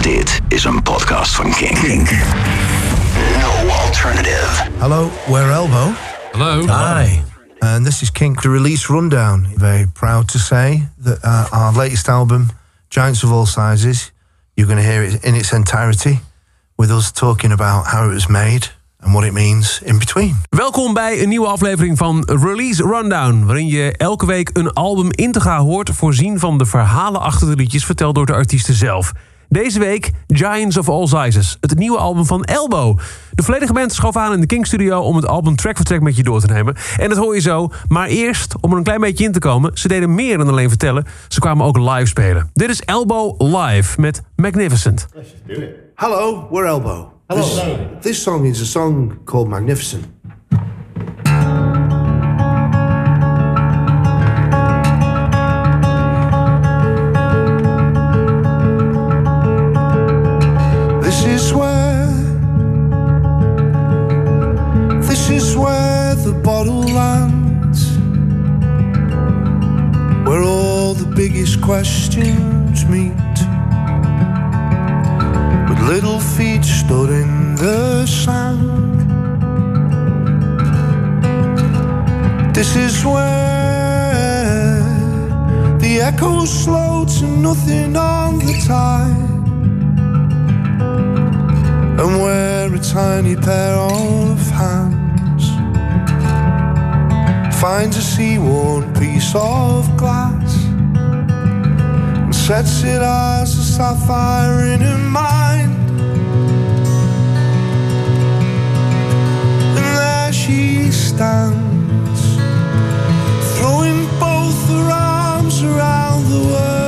Dit is een podcast van Kink. No alternative. Hello, we're Elbow. Hello. Hi. And this is Kink, the release rundown. Very proud to say that our latest album, Giants of All Sizes, you're going to hear it in its entirety, with us talking about how it was made and what it means in between. Welkom bij een nieuwe aflevering van Release Rundown, waarin je elke week een album integraal hoort, voorzien van de verhalen achter de liedjes verteld door de artiesten zelf. Deze week Giants of All Sizes, het nieuwe album van Elbow. De volledige band schoof aan in de Kink Studio om het album track voor track met je door te nemen. En dat hoor je zo, maar eerst, om er een klein beetje in te komen, ze deden meer dan alleen vertellen, ze kwamen ook live spelen. Dit is Elbow live met Magnificent. Hello, we're Elbow. Hello. This song is a song called Magnificent. This is where the bottle lands, where all the biggest questions meet, with little feet stood in the sand. This is where the echo slow to nothing on the tide, and where a tiny pair of hands finds a sea-worn piece of glass and sets it as a sapphire in her mind. And there she stands, throwing both her arms around the world,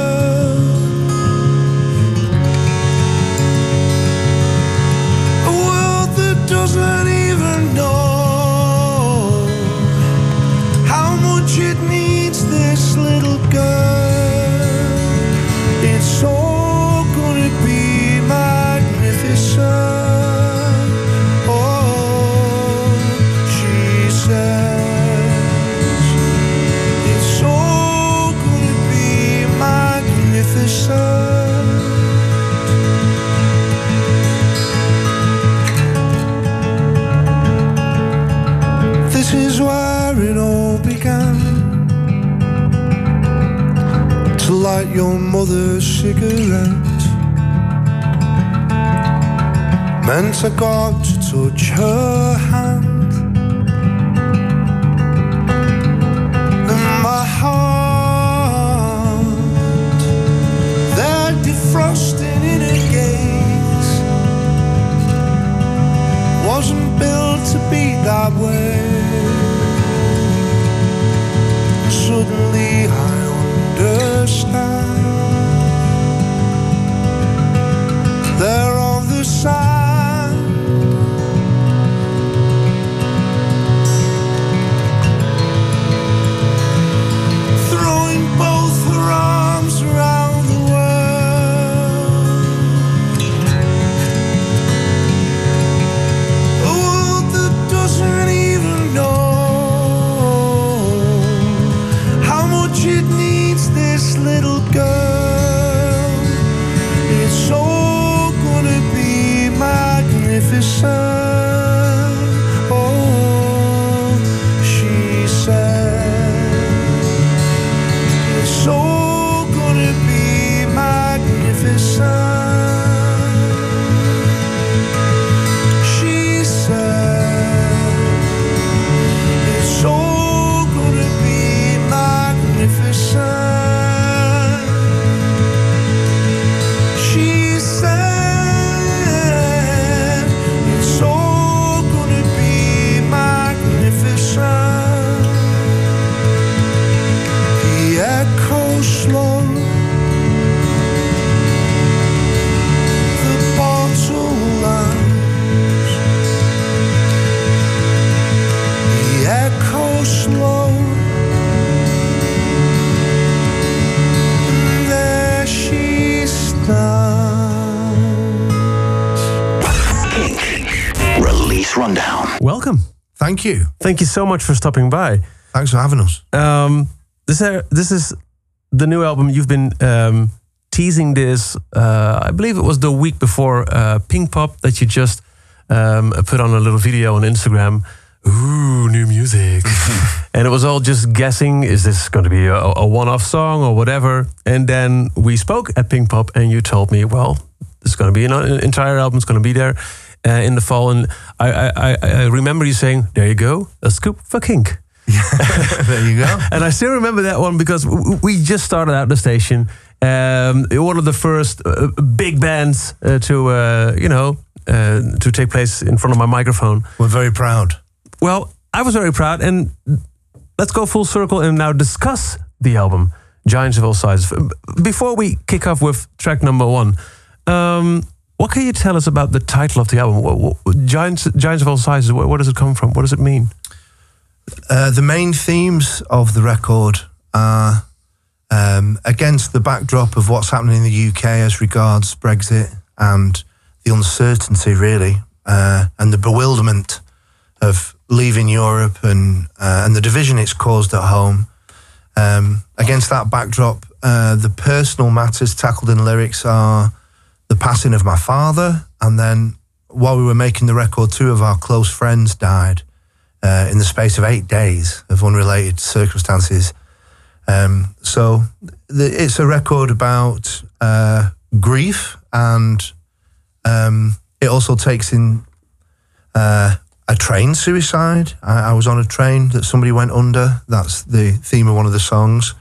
doesn't even know how much it needs this little girl. It's all gonna be magnificent. Oh, she says, it's all gonna be magnificent. This is where it all began, to light your mother's cigarette, meant I got to touch her hand, and my heart, there defrosting in a gaze, wasn't built to be that way. Suddenly I understand, there on the sand, throwing both her arms around the world, a world that doesn't even know it needs this little girl. It's all gonna be magnificent. Oh, she said, it's all gonna be magnificent. She said, it's all magnificent. She said, it's all gonna be magnificent. The echo slow, the bottle lands, the echo slow. Release Rundown. Welcome. Thank you. Thank you so much for stopping by. Thanks for having us. This is the new album you've been teasing this, I believe it was the week before Pink Pop, that you just put on a little video on Instagram. Ooh, new music. And it was all just guessing, is this going to be a one-off song or whatever? And then we spoke at Pink Pop and you told me, well, it's going to be an entire album, it's going to be there in the fall. And I remember you saying, there you go, a scoop for Kink. There you go. And I still remember that one because we just started out the station. One of the first big bands to take place in front of my microphone. We're very proud. Well, I was very proud, and let's go full circle and now discuss the album, Giants of All Sizes. Before we kick off with track number one, what can you tell us about the title of the album? Giants of All Sizes, where does it come from? What does it mean? The main themes of the record are against the backdrop of what's happening in the UK as regards Brexit and the uncertainty, really, and the bewilderment of leaving Europe and the division it's caused at home. Against that backdrop, the personal matters tackled in lyrics are the passing of my father, and then while we were making the record, two of our close friends died. In the space of 8 days of unrelated circumstances. It's a record about grief, and it also takes in a train suicide. I was on a train that somebody went under. That's the theme of one of the songs.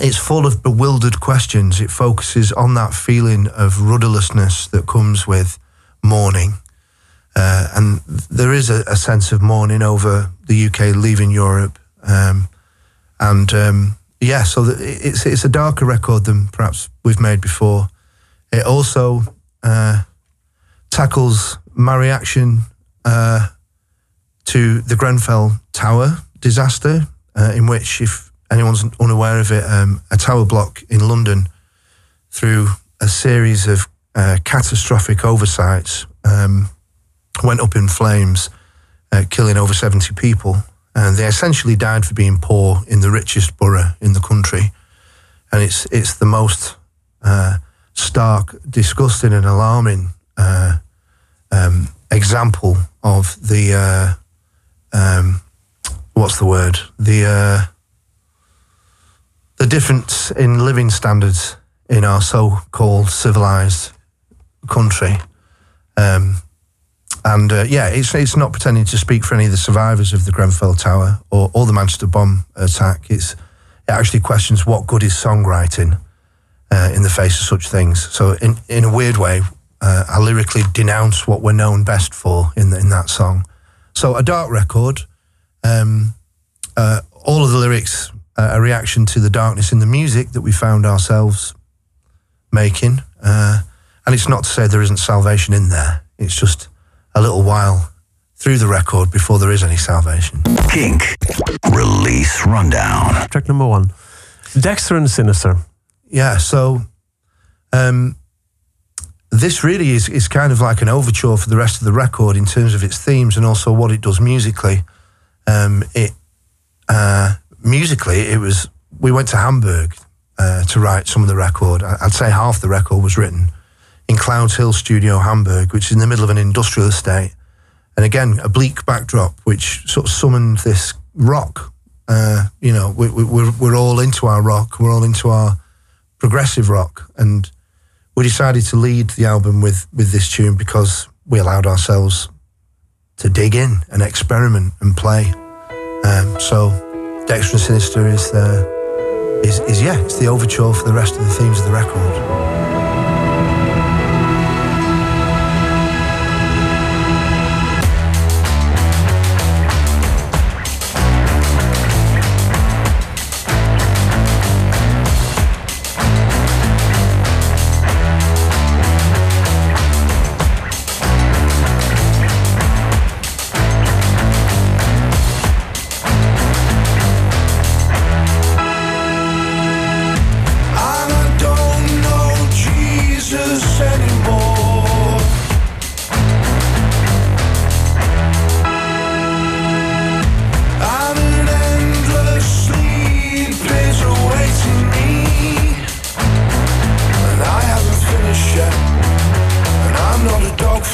It's full of bewildered questions. It focuses on that feeling of rudderlessness that comes with mourning. And there is a sense of mourning over the UK leaving Europe. It's a darker record than perhaps we've made before. It also tackles my reaction to the Grenfell Tower disaster, in which, if anyone's unaware of it, a tower block in London, through a series of catastrophic oversights, went up in flames, killing over 70 people. And they essentially died for being poor in the richest borough in the country. And it's the most stark, disgusting and alarming example of the... what's the word? The difference in living standards in our so-called civilised country. It's not pretending to speak for any of the survivors of the Grenfell Tower or the Manchester bomb attack. It actually questions what good is songwriting in the face of such things. So in a weird way, I lyrically denounce what we're known best for in that song. So a dark record. All of the lyrics are a reaction to the darkness in the music that we found ourselves making. And it's not to say there isn't salvation in there. It's just a little while through the record before there is any salvation. Kink release rundown. Track number one, Dexter and Sinister. Yeah, so this really is kind of like an overture for the rest of the record in terms of its themes and also what it does musically. We went to Hamburg to write some of the record. I'd say half the record was written in Clouds Hill Studio, Hamburg, which is in the middle of an industrial estate. And again, a bleak backdrop, which sort of summoned this rock. We're all into our rock. We're all into our progressive rock. And we decided to lead the album with this tune because we allowed ourselves to dig in and experiment and play. Dexter and Sinister is the overture for the rest of the themes of the record.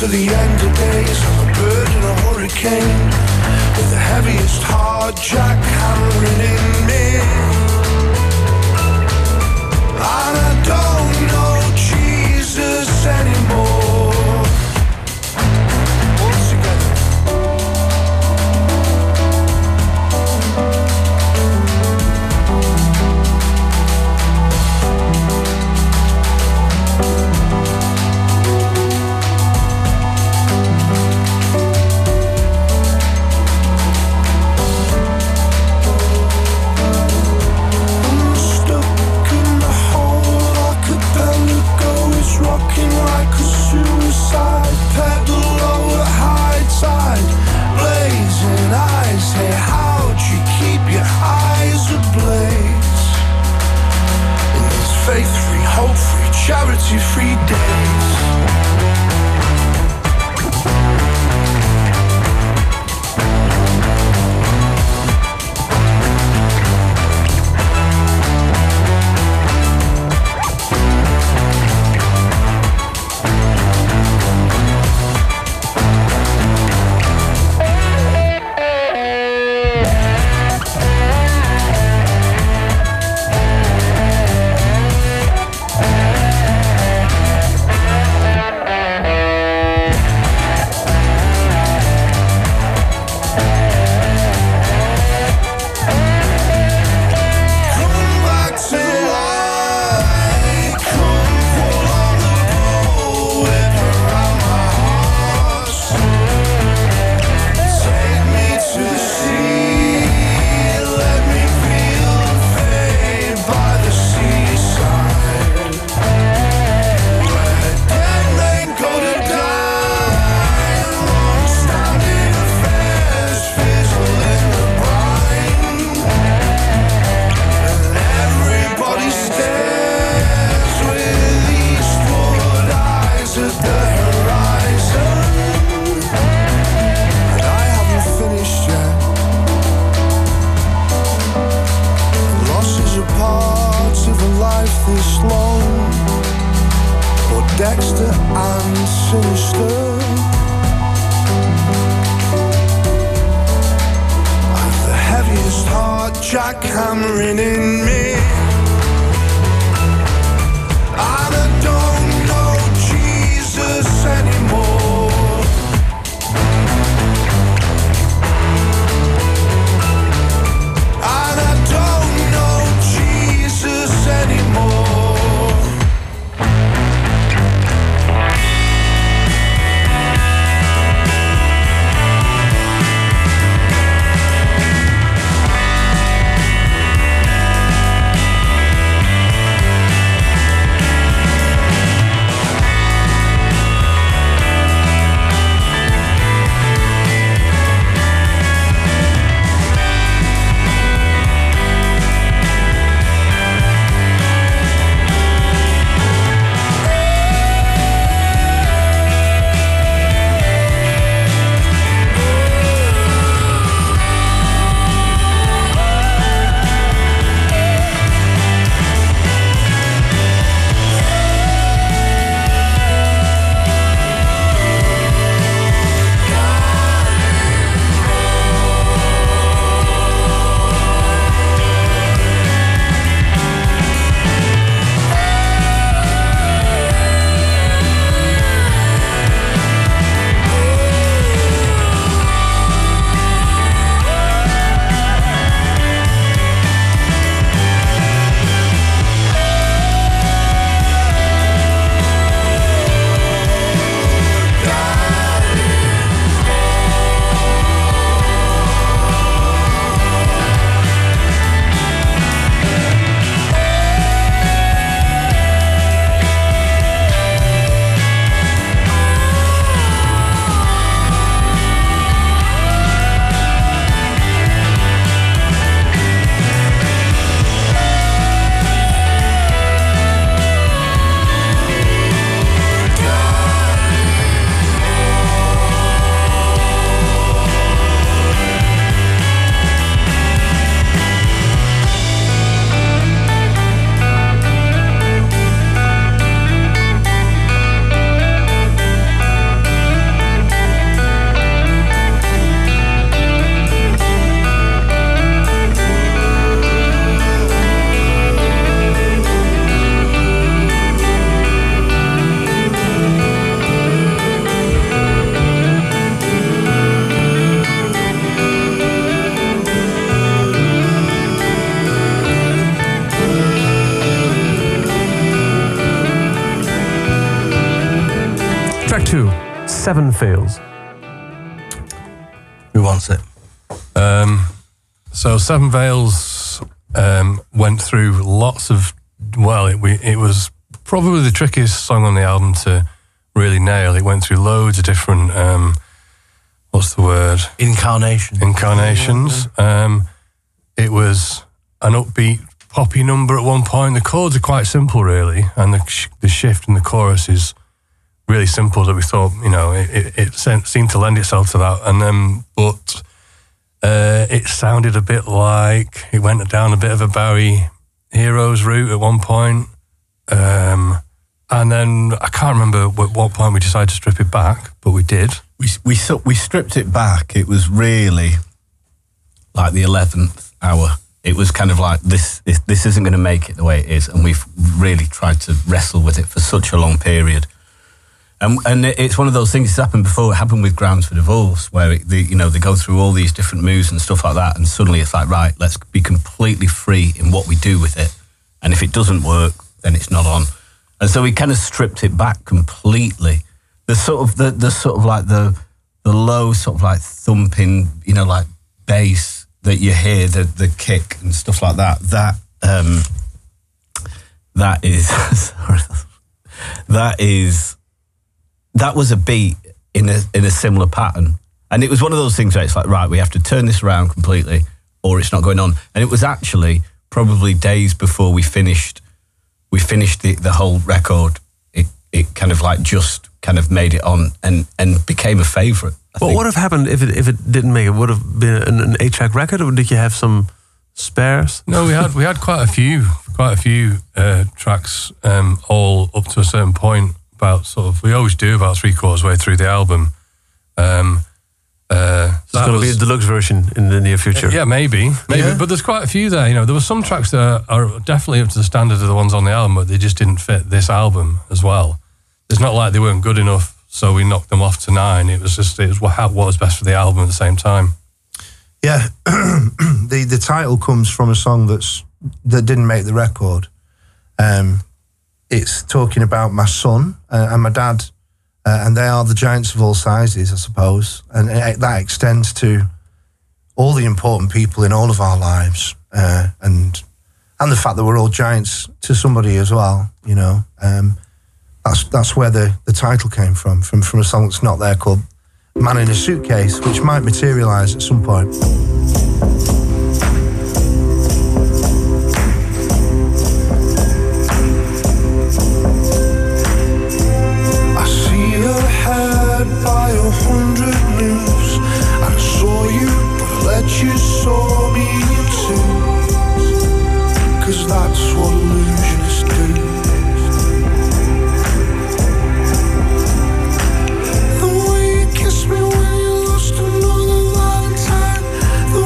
for the younger days. I'm a bird in a hurricane, with the heaviest hard jack hammering in me. And I don't know Jesus anymore. All together. Rocking like a suicide, pedal over high tide, blazing eyes. Hey, how'd you keep your eyes ablaze in these faith-free, hope-free, charity-free days? Dexter and Sinister. I've the heaviest heart jackhammering in me. And I don't know Jesus anymore. And I don't know Jesus anymore. Track 2, Seven Veils. Who wants it? So Seven Veils went through lots of... Well, it was probably the trickiest song on the album to really nail. It went through loads of different... what's the word? Incarnations. It was an upbeat poppy number at one point. The chords are quite simple, really, and the shift in the chorus is really simple. That we thought, you know, it seemed to lend itself to that. And then, but it sounded a bit like it went down a bit of a Barry Heroes route at one point. And then I can't remember at what point we decided to strip it back, but we did. We stripped it back. It was really like the 11th hour. It was kind of like, this isn't going to make it the way it is, and we've really tried to wrestle with it for such a long period. And it's one of those things that's happened before. It happened with Grounds for Divorce, where they go through all these different moves and stuff like that, and suddenly it's like, right, let's be completely free in what we do with it, and if it doesn't work, then it's not on. And so we kind of stripped it back completely. The low sort of like thumping, you know, like bass that you hear, the kick and stuff like that. That was a beat in a similar pattern, and it was one of those things where it's like, right, we have to turn this around completely, or it's not going on. And it was actually probably days before we finished the whole record. It kind of like just kind of made it on and became a favourite. What would have happened if it didn't make it? Would have been an 8-track record, or did you have some spares? No, we had quite a few tracks, all up to a certain point. We always do about three-quarters way through the album. It's going to be a deluxe version in the near future. Yeah, maybe. Yeah. But there's quite a few there. You know, there were some tracks that are definitely up to the standard of the ones on the album, but they just didn't fit this album as well. It's not like they weren't good enough, so we knocked them off to 9. It was what was best for the album at the same time. Yeah, the title comes from a song that didn't make the record. It's talking about my son and my dad, and they are the Giants of All Sizes, I suppose, and that extends to all the important people in all of our lives, and the fact that we're all giants to somebody as well, you know. That's where the title came from a song that's not there called Man in a Suitcase, which might materialise at some point. I see your head by 100 news. I saw you, but let you saw me too. 'Cause that's what illusionists do. Me when you lost another Valentine. The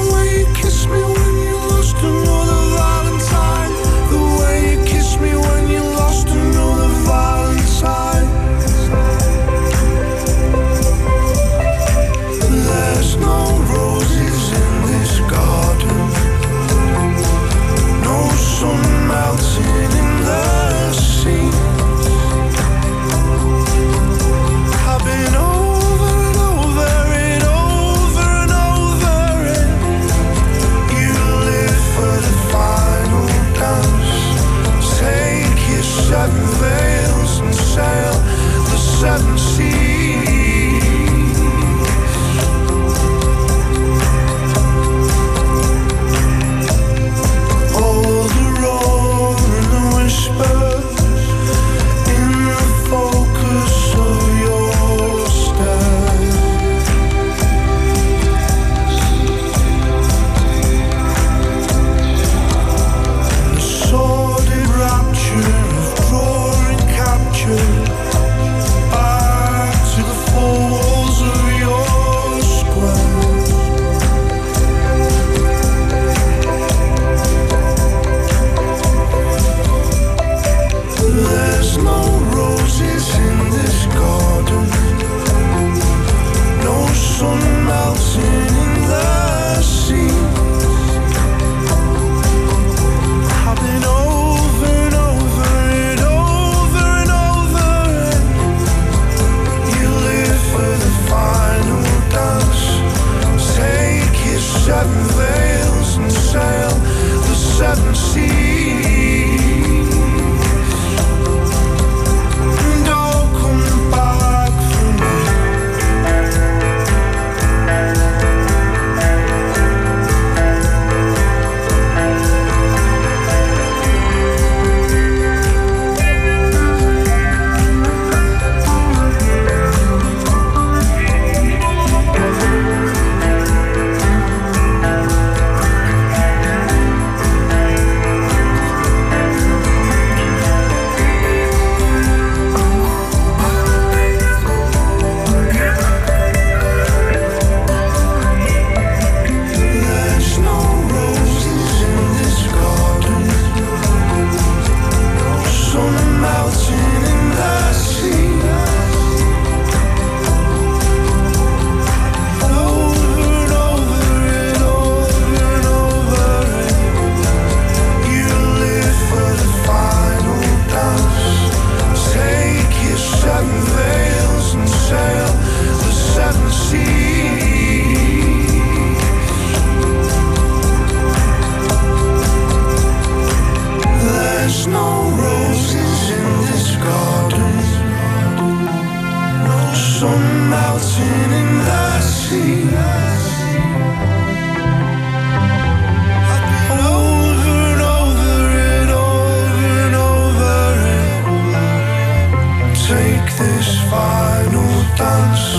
take this final dance.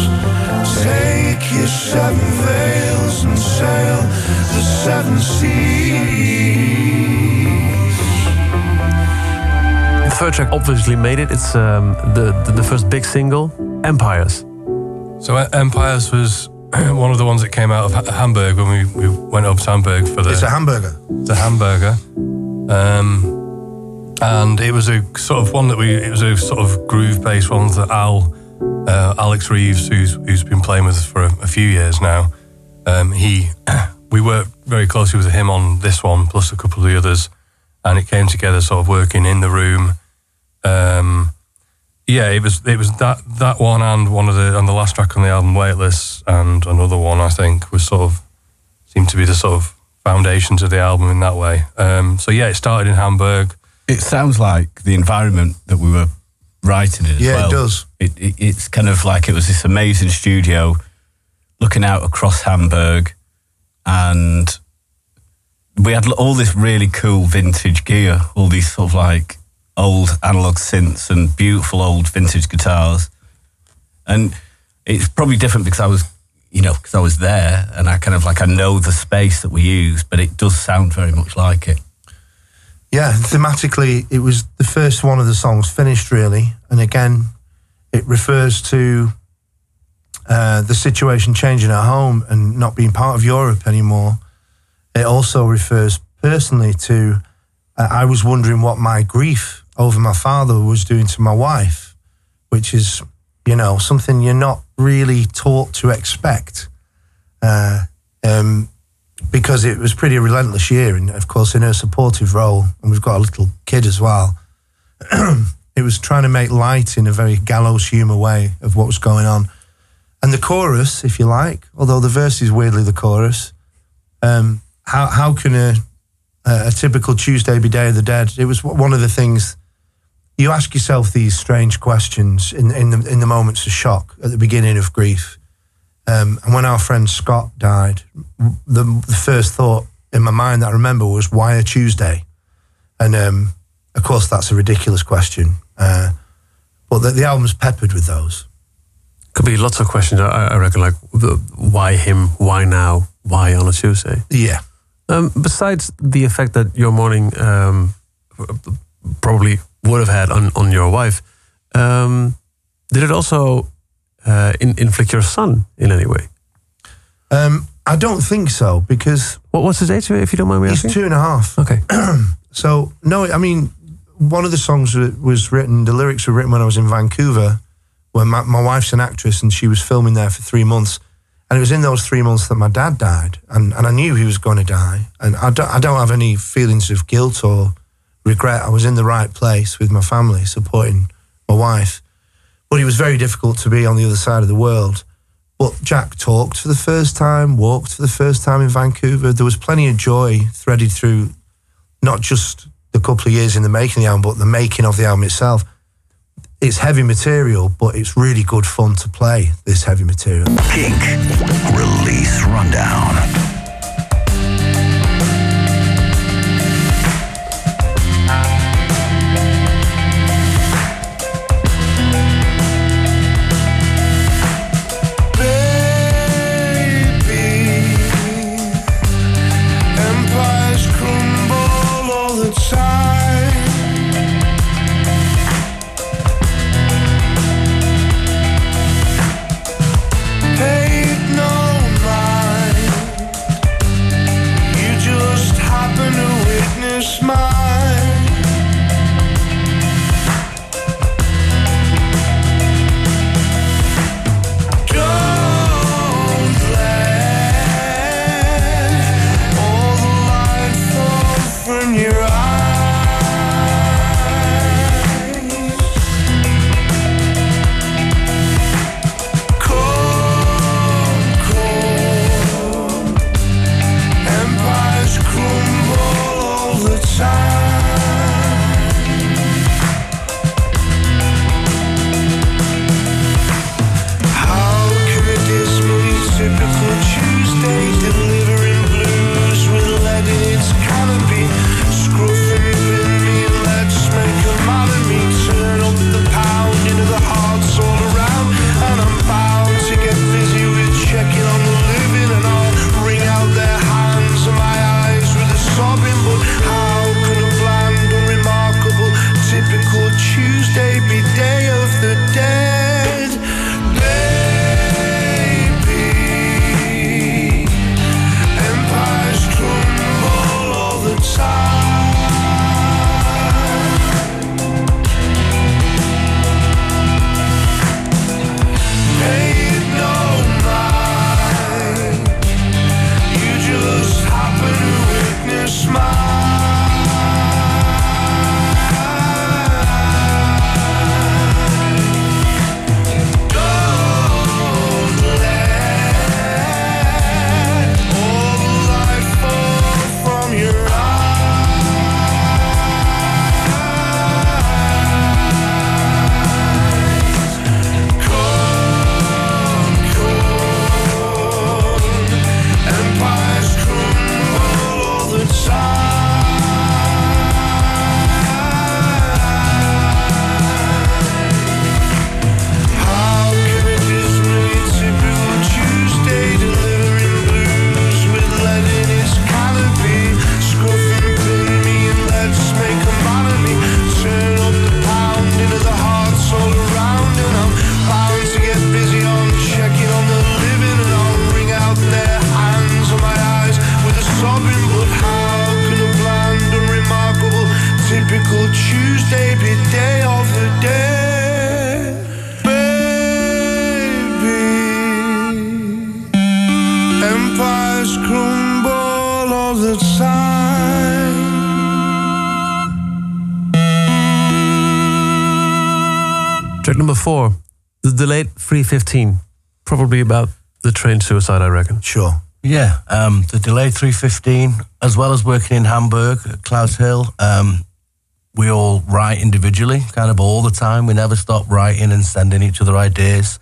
Take your seven veils and sail the seven seas. The third track obviously made it. It's the first big single, Empires. So Empires was one of the ones that came out of Hamburg when we went over to Hamburg for the... It's a hamburger. The hamburger. And it was a sort of one that we... It was a sort of groove-based one that Al, Alex Reeves, who's been playing with us for a few years now, we worked very closely with him on this one, plus a couple of the others, and it came together sort of working in the room. Yeah, it was that one and the last track on the album, Weightless, and another one I think was sort of seemed to be the sort of foundations of the album in that way. So yeah, it started in Hamburg. It sounds like the environment that we were writing in as well. Yeah, it does. It's kind of like it was this amazing studio, looking out across Hamburg, and we had all this really cool vintage gear, all these sort of like old analog synths and beautiful old vintage guitars. And it's probably different because I was there and I kind of like, I know the space that we use, but it does sound very much like it. Yeah, thematically, it was the first one of the songs finished really. And again, it refers to the situation changing at home and not being part of Europe anymore. It also refers personally to, I was wondering what my grief over my father was doing to my wife, which is, something you're not really taught to expect, because it was pretty relentless year, and of course in her supportive role, and we've got a little kid as well, it was trying to make light in a very gallows humour way of what was going on. And the chorus, if you like, although the verse is weirdly the chorus, how can a typical Tuesday be Day of the Dead? It was one of the things. You ask yourself these strange questions in the moments of shock at the beginning of grief. And when our friend Scott died, the first thought in my mind that I remember was, why a Tuesday? And of course, that's a ridiculous question. But the album's peppered with those. Could be lots of questions, I reckon, like why him, why now, why on a Tuesday? Yeah. Besides the effect that your morning probably would have had on your wife, did it also inflict your son in any way? I don't think so, because... What's his age, if you don't mind me asking? He's 2.5. Okay. So, no, I mean, one of the songs was written, the lyrics were written when I was in Vancouver, where my wife's an actress and she was filming there for 3 months. And it was in those 3 months that my dad died, and I knew he was going to die. And I don't have any feelings of guilt or regret. I was in the right place with my family, supporting my wife. But it was very difficult to be on the other side of the world. But Jack talked for the first time, walked for the first time in Vancouver. There was plenty of joy threaded through not just the couple of years in the making of the album, but the making of the album itself. It's heavy material, but it's really good fun to play this heavy material. Kink Release Rundown. Track number 4, the Delayed 315. Probably about the train suicide, I reckon. Sure. Yeah, the Delayed 315, as well as working in Hamburg at Clouds Hill, we all write individually, kind of all the time. We never stop writing and sending each other ideas,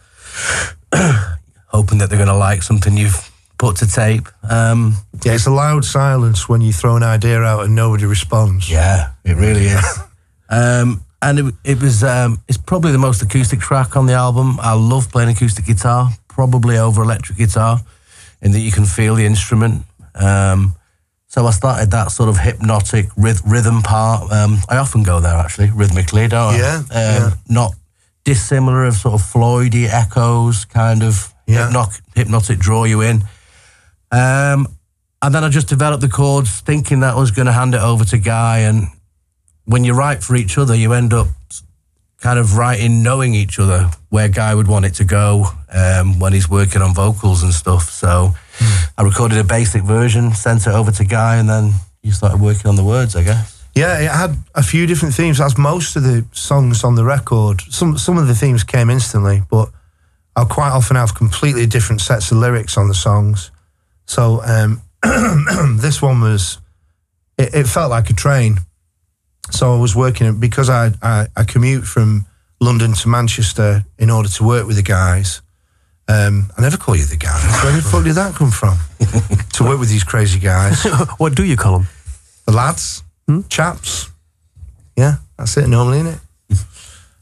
hoping that they're going to like something you've put to tape. Yeah, it's a loud silence when you throw an idea out and nobody responds. Yeah, it really is. And it's probably the most acoustic track on the album. I love playing acoustic guitar, probably over electric guitar, in that you can feel the instrument. So I started that sort of hypnotic rhythm part. I often go there, actually, rhythmically, don't I? Yeah, yeah. Not dissimilar of sort of Floydy echoes, kind of hypnotic draw you in. And then I just developed the chords, thinking that I was going to hand it over to Guy. And when you write for each other, you end up kind of writing, knowing each other, where Guy would want it to go when he's working on vocals and stuff. So I recorded a basic version, sent it over to Guy, and then you started working on the words, I guess. Yeah, it had a few different themes, as most of the songs on the record. Some of the themes came instantly, but I'll quite often have completely different sets of lyrics on the songs. So this one was, it felt like a train. So I was working, because I commute from London to Manchester in order to work with the guys. I never call you the guys. Where the fuck did that come from? To work with these crazy guys. What do you call them? The lads, chaps. Yeah, that's it normally, isn't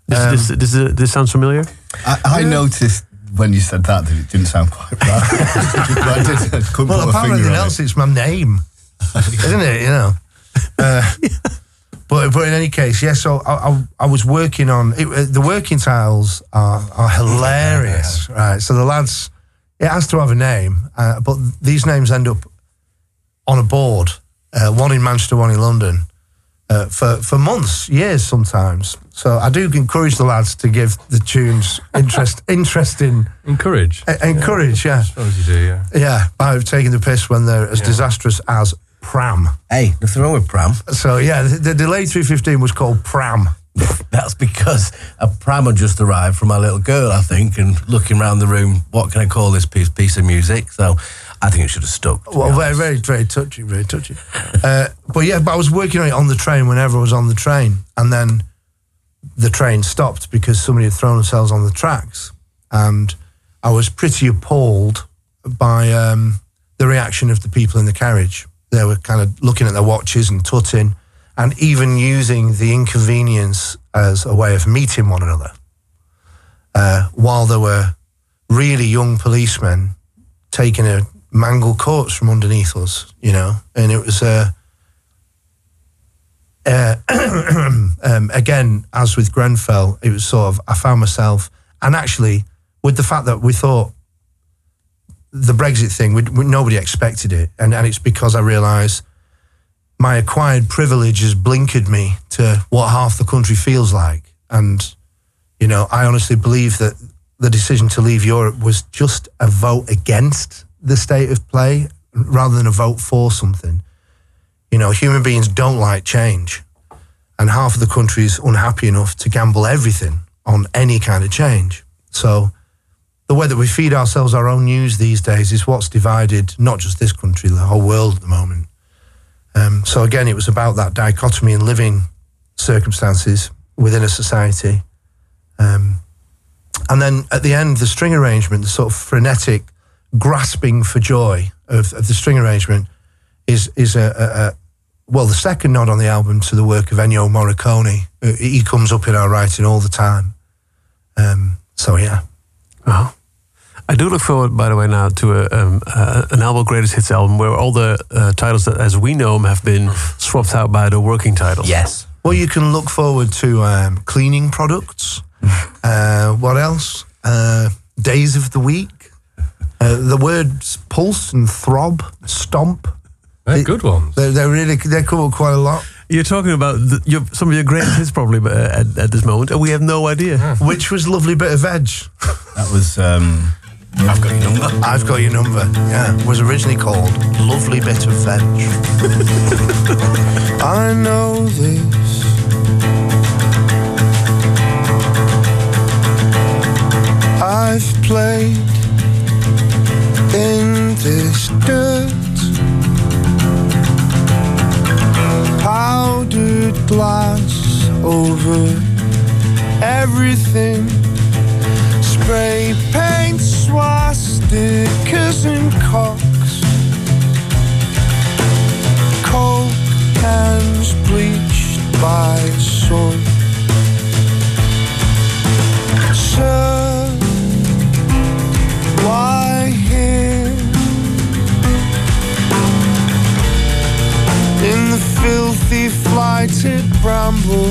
it? This sounds familiar? I noticed when you said that it didn't sound quite right. Well, apart from anything else, it's my name, isn't it? You know. But in any case, yeah, so I was working on... the working titles are hilarious, right? So the lads, it has to have a name, but these names end up on a board, one in Manchester, one in London, for months, years sometimes. So I do encourage the lads to give the tunes interesting... Encourage? Encourage, yeah. I suppose you do, yeah. Yeah, by taking the piss when they're as disastrous as... Pram. Hey, nothing wrong with Pram. So, yeah, the Delayed 315 was called Pram. That's because a pram had just arrived from my little girl, I think, and looking around the room, what can I call this piece of music? So I think it should have stuck. Well, very, very touching, very touching. But I was working on it on the train whenever I was on the train, and then the train stopped because somebody had thrown themselves on the tracks, and I was pretty appalled by the reaction of the people in the carriage. They were kind of looking at their watches and tutting and even using the inconvenience as a way of meeting one another. While there were really young policemen taking a mangle corpse from underneath us, you know, and it was, again, as with Grenfell, it was sort of, I found myself, and actually with the fact that we thought, the Brexit thing, nobody expected it. And it's because I realised my acquired privilege has blinkered me to what half the country feels like. And, you know, I honestly believe that the decision to leave Europe was just a vote against the state of play rather than a vote for something. You know, human beings don't like change. And half of the country is unhappy enough to gamble everything on any kind of change. So... the way that we feed ourselves our own news these days is what's divided, not just this country, the whole world at the moment. So again, it was about that dichotomy in living circumstances within a society. And then at the end, the string arrangement, the sort of frenetic grasping for joy of the string arrangement is the second nod on the album to the work of Ennio Morricone. He comes up in our writing all the time. So yeah. Wow. I do look forward, by the way, now to an Elbow Greatest Hits album where all the titles that, as we know them, have been swapped out by the working titles. Yes. Well, you can look forward to cleaning products. What else? Days of the week. The words pulse and throb, stomp. They're good ones. They come up quite a lot. You're talking about some of your greatest hits probably at this moment, and we have no idea. Yeah. Which was Lovely Bit of Veg. That was... I've Got Your Number. I've Got Your Number, yeah. It was originally called Lovely Bit of Veg. I know this.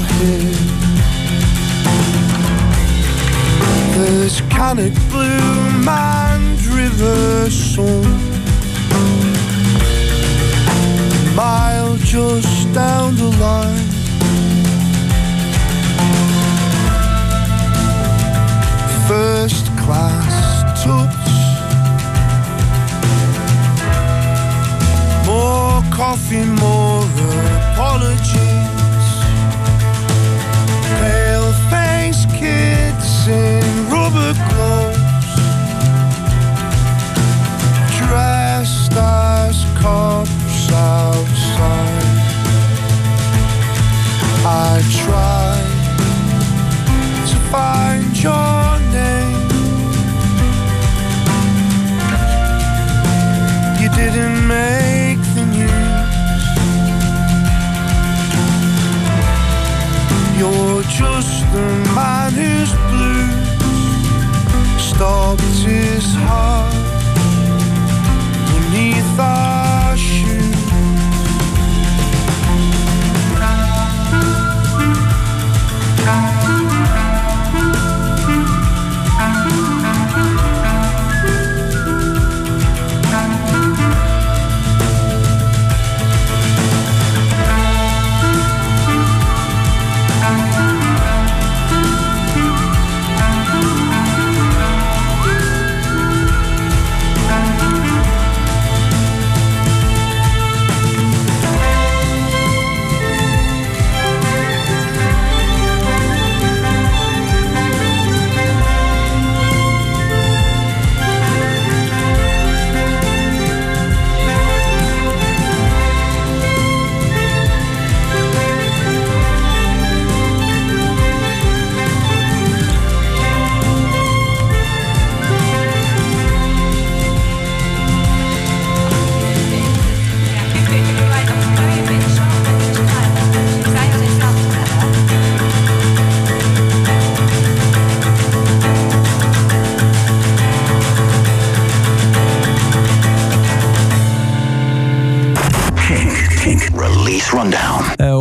head. The volcanic blue mind river song, mile just down the line. First class touch, more coffee, more apologies. Pale-faced kids in rubber gloves, dressed as cops outside. I tried to find your name. You didn't make the news. You're just the man whose blues stopped his heart beneath our shoes.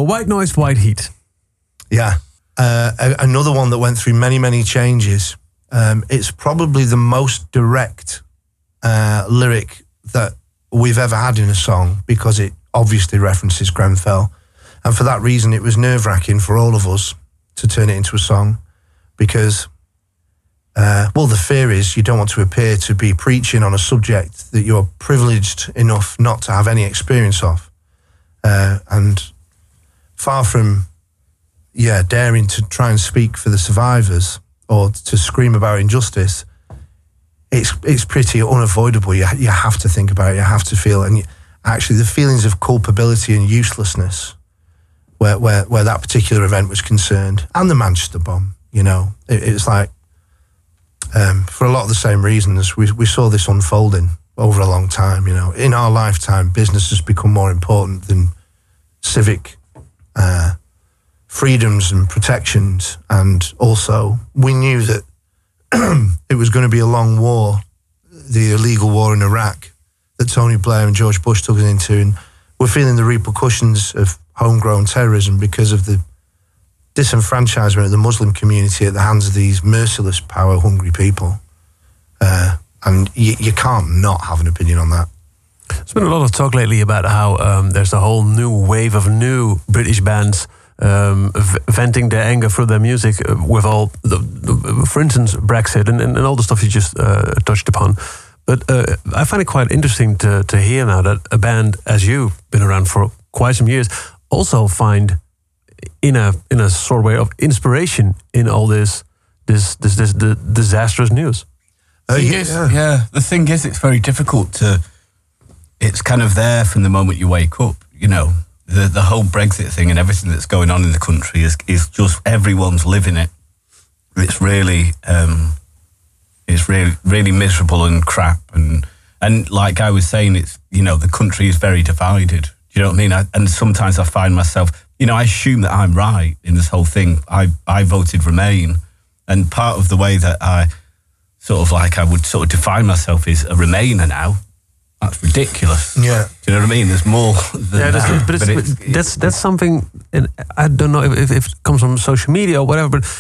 White Noise, White Heat. Yeah. Another one that went through many, many changes. It's probably the most direct lyric that we've ever had in a song because it obviously references Grenfell. And for that reason, it was nerve-wracking for all of us to turn it into a song because, well, the fear is you don't want to appear to be preaching on a subject that you're privileged enough not to have any experience of. And far from, yeah, daring to try and speak for the survivors or to scream about injustice, it's pretty unavoidable. You have to think about it. You have to feel, and actually the feelings of culpability and uselessness where that particular event was concerned, and the Manchester bomb. You know, it's like for a lot of the same reasons we saw this unfolding over a long time. You know, in our lifetime, business has become more important than civic freedoms and protections, and also we knew that it was going to be a long war, the illegal war in Iraq that Tony Blair and George Bush took us into, and we're feeling the repercussions of homegrown terrorism because of the disenfranchisement of the Muslim community at the hands of these merciless power-hungry people, and you can't not have an opinion on that. There's been a lot of talk lately about how there's a whole new wave of new British bands venting their anger through their music with all, for instance, Brexit and all the stuff you just touched upon. But I find it quite interesting to hear now that a band as you, been around for quite some years, also find in a sort of way of inspiration in all this disastrous news. Yeah. The thing is, it's very difficult to. It's kind of there from the moment you wake up, you know. The whole Brexit thing and everything that's going on in the country is just everyone's living it. It's really miserable and crap, and like I was saying, it's, you know, the country is very divided. Do you know what I mean? And sometimes I find myself, you know, I assume that I'm right in this whole thing. I voted Remain, and part of the way that I would define myself is a Remainer now. that's ridiculous. Yeah, do you know what I mean? There's more than that. But that's something, and I don't know if it comes from social media or whatever, but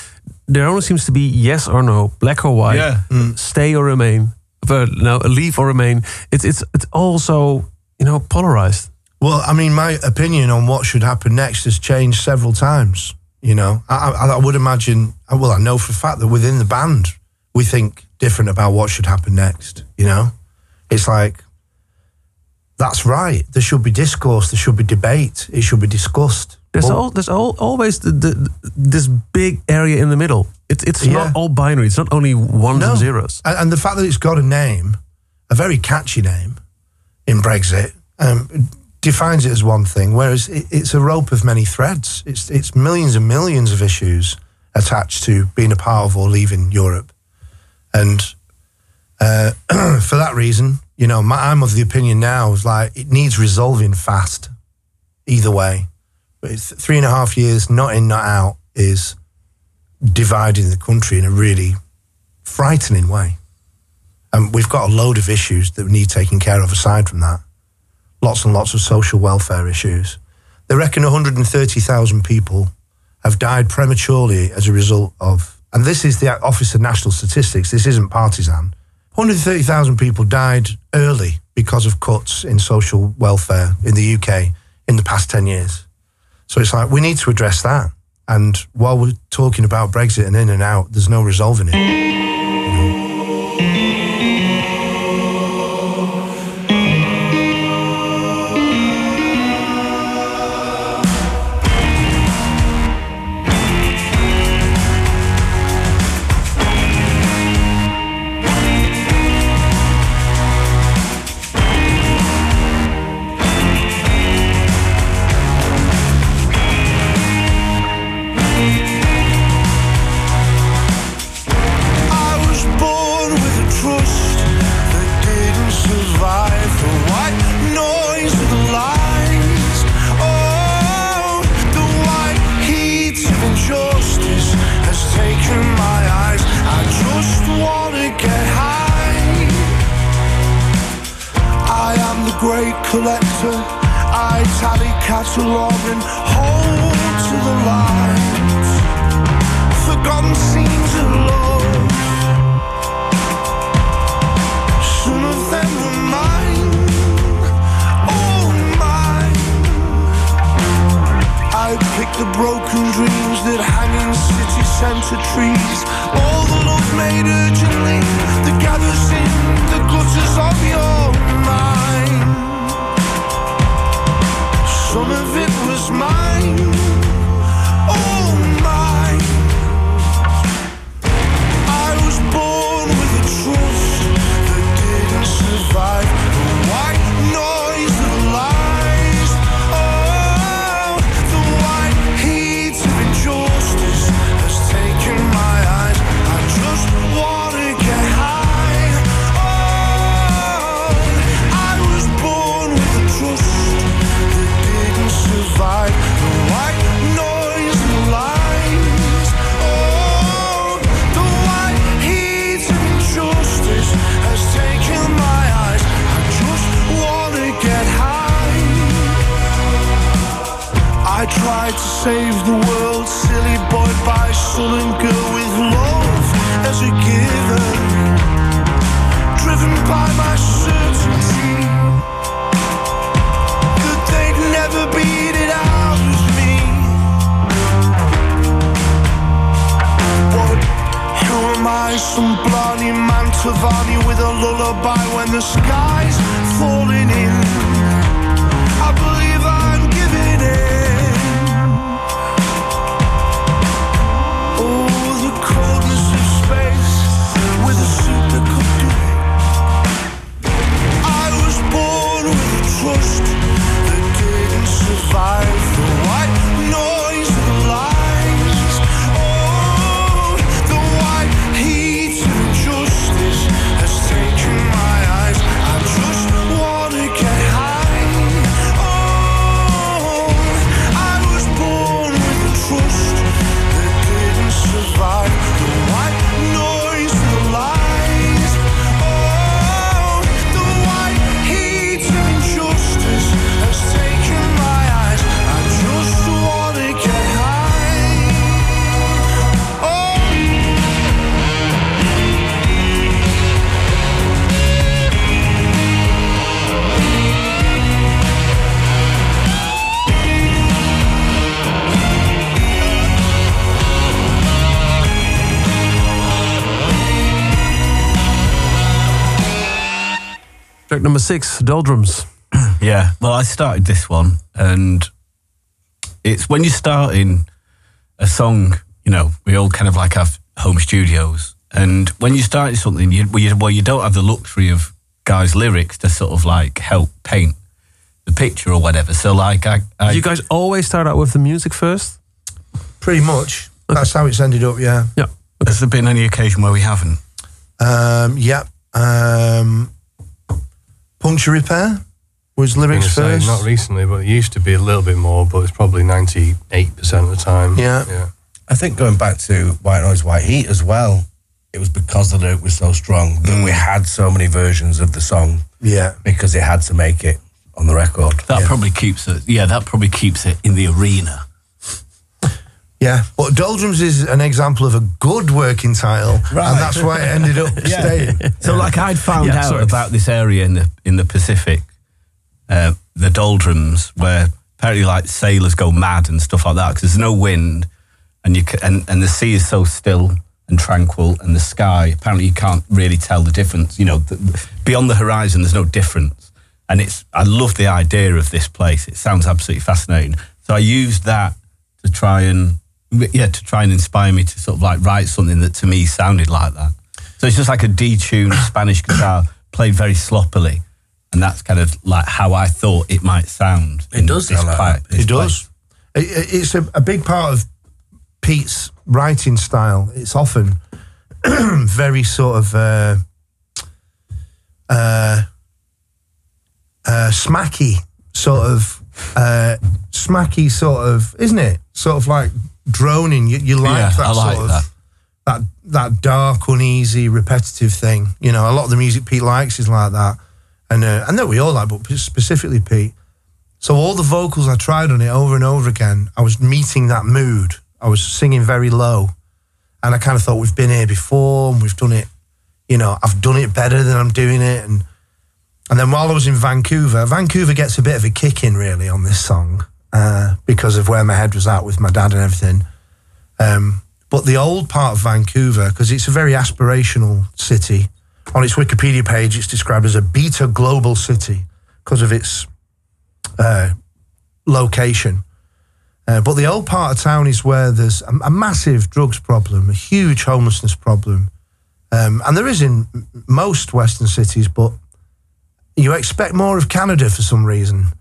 there only seems to be yes or no, black or white, stay or remain, no, leave or remain. It's also, you know, polarized. Well, I mean, my opinion on what should happen next has changed several times. You know, I would imagine, well, I know for a fact that within the band, we think different about what should happen next. You know, it's like, that's right. There should be discourse. There should be debate. It should be discussed. There's always this big area in the middle. It's not all binary. It's not only ones and zeros. And the fact that it's got a name, a very catchy name in Brexit, defines it as one thing, whereas it's a rope of many threads. It's millions and millions of issues attached to being a part of or leaving Europe. And for that reason, you know, I'm of the opinion now is like, it needs resolving fast either way. But it's 3.5 years, not in, not out, is dividing the country in a really frightening way. And we've got a load of issues that need taking care of aside from that. Lots and lots of social welfare issues. They reckon 130,000 people have died prematurely as a result of, and this is the Office of National Statistics, this isn't partisan, 130,000 people died early because of cuts in social welfare in the UK in the past 10 years. So it's like, we need to address that. And while we're talking about Brexit and in and out, there's no resolving it. Track number 6, Doldrums. Yeah, well, I started this one, and it's when you're starting a song, you know, we all kind of like have home studios, and when you're starting something, you don't have the luxury of Guy's lyrics to sort of like help paint the picture or whatever. So like, do you guys always start out with the music first? Pretty much. Okay. That's how it's ended up. Yeah. Yeah. Okay. Has there been any occasion where we haven't? Yeah. Puncture Repair was lyrics first. Not recently, but it used to be a little bit more. But it's probably 98% of the time. Yeah. Yeah. I think going back to White Noise, White Heat as well, it was because the lyric was so strong that we had so many versions of the song. Yeah. Because it had to make it on the record. That probably keeps it. Yeah, that probably keeps it in the arena. Yeah, but Doldrums is an example of a good working title, right, and that's why it ended up staying. So, like, I'd found out about this area in the Pacific, the Doldrums, where apparently like sailors go mad and stuff like that because there's no wind, and and the sea is so still and tranquil, and the sky apparently you can't really tell the difference. You know, beyond the horizon, there's no difference, and I love the idea of this place. It sounds absolutely fascinating. So I used that to try and inspire me to sort of like write something that to me sounded like that. So it's just like a detuned Spanish guitar played very sloppily, and that's kind of like how I thought it might sound. It does sound like that. It does. It's a big part of Pete's writing style. It's often very sort of smacky sort of, isn't it? Sort of like droning. You like that dark, uneasy, repetitive thing. You know, a lot of the music Pete likes is like that, and that we all like, but specifically Pete. So all the vocals I tried on it over and over again, I was meeting that mood. I was singing very low, and I kind of thought, we've been here before and we've done it. You know, I've done it better than I'm doing it, and then while I was in Vancouver, gets a bit of a kick in really on this song. Because of where my head was at with my dad and everything. But the old part of Vancouver, because it's a very aspirational city, on its Wikipedia page it's described as a beta global city because of its location. But the old part of town is where there's a massive drugs problem, a huge homelessness problem. And there is in most Western cities, but you expect more of Canada for some reason.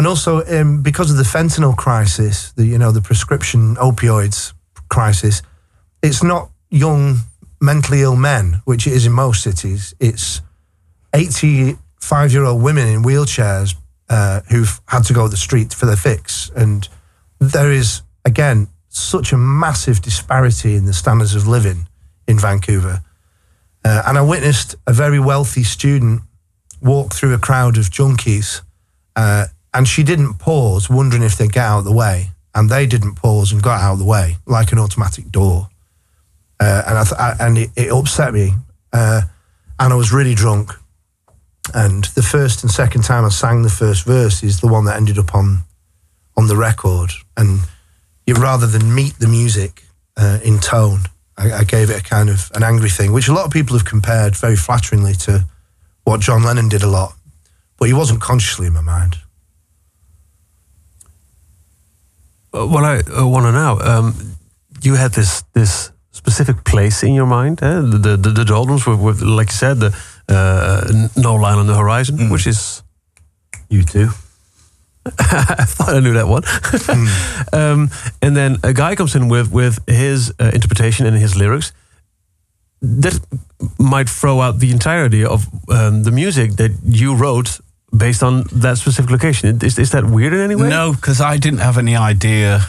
And also, because of the fentanyl crisis, the prescription opioids crisis, it's not young, mentally ill men, which it is in most cities. It's 85-year-old women in wheelchairs who've had to go to the street for their fix. And there is, again, such a massive disparity in the standards of living in Vancouver. And I witnessed a very wealthy student walk through a crowd of junkies, and she didn't pause, wondering if they'd get out of the way. And they didn't pause and got out of the way, like an automatic door. And it upset me. And I was really drunk. And the first and second time I sang the first verse is the one that ended up on the record. And rather than meet the music in tone, I gave it a kind of an angry thing, which a lot of people have compared very flatteringly to what John Lennon did a lot. But he wasn't consciously in my mind. Well, I want to know, you had this specific place in your mind, eh? The Doldrums were, like you said, the No Line on the Horizon, which is... You too. I thought I knew that one. And then a guy comes in with his interpretation and his lyrics. That might throw out the entirety of the music that you wrote based on that specific location. Is that weird in any way? No, because I didn't have any idea.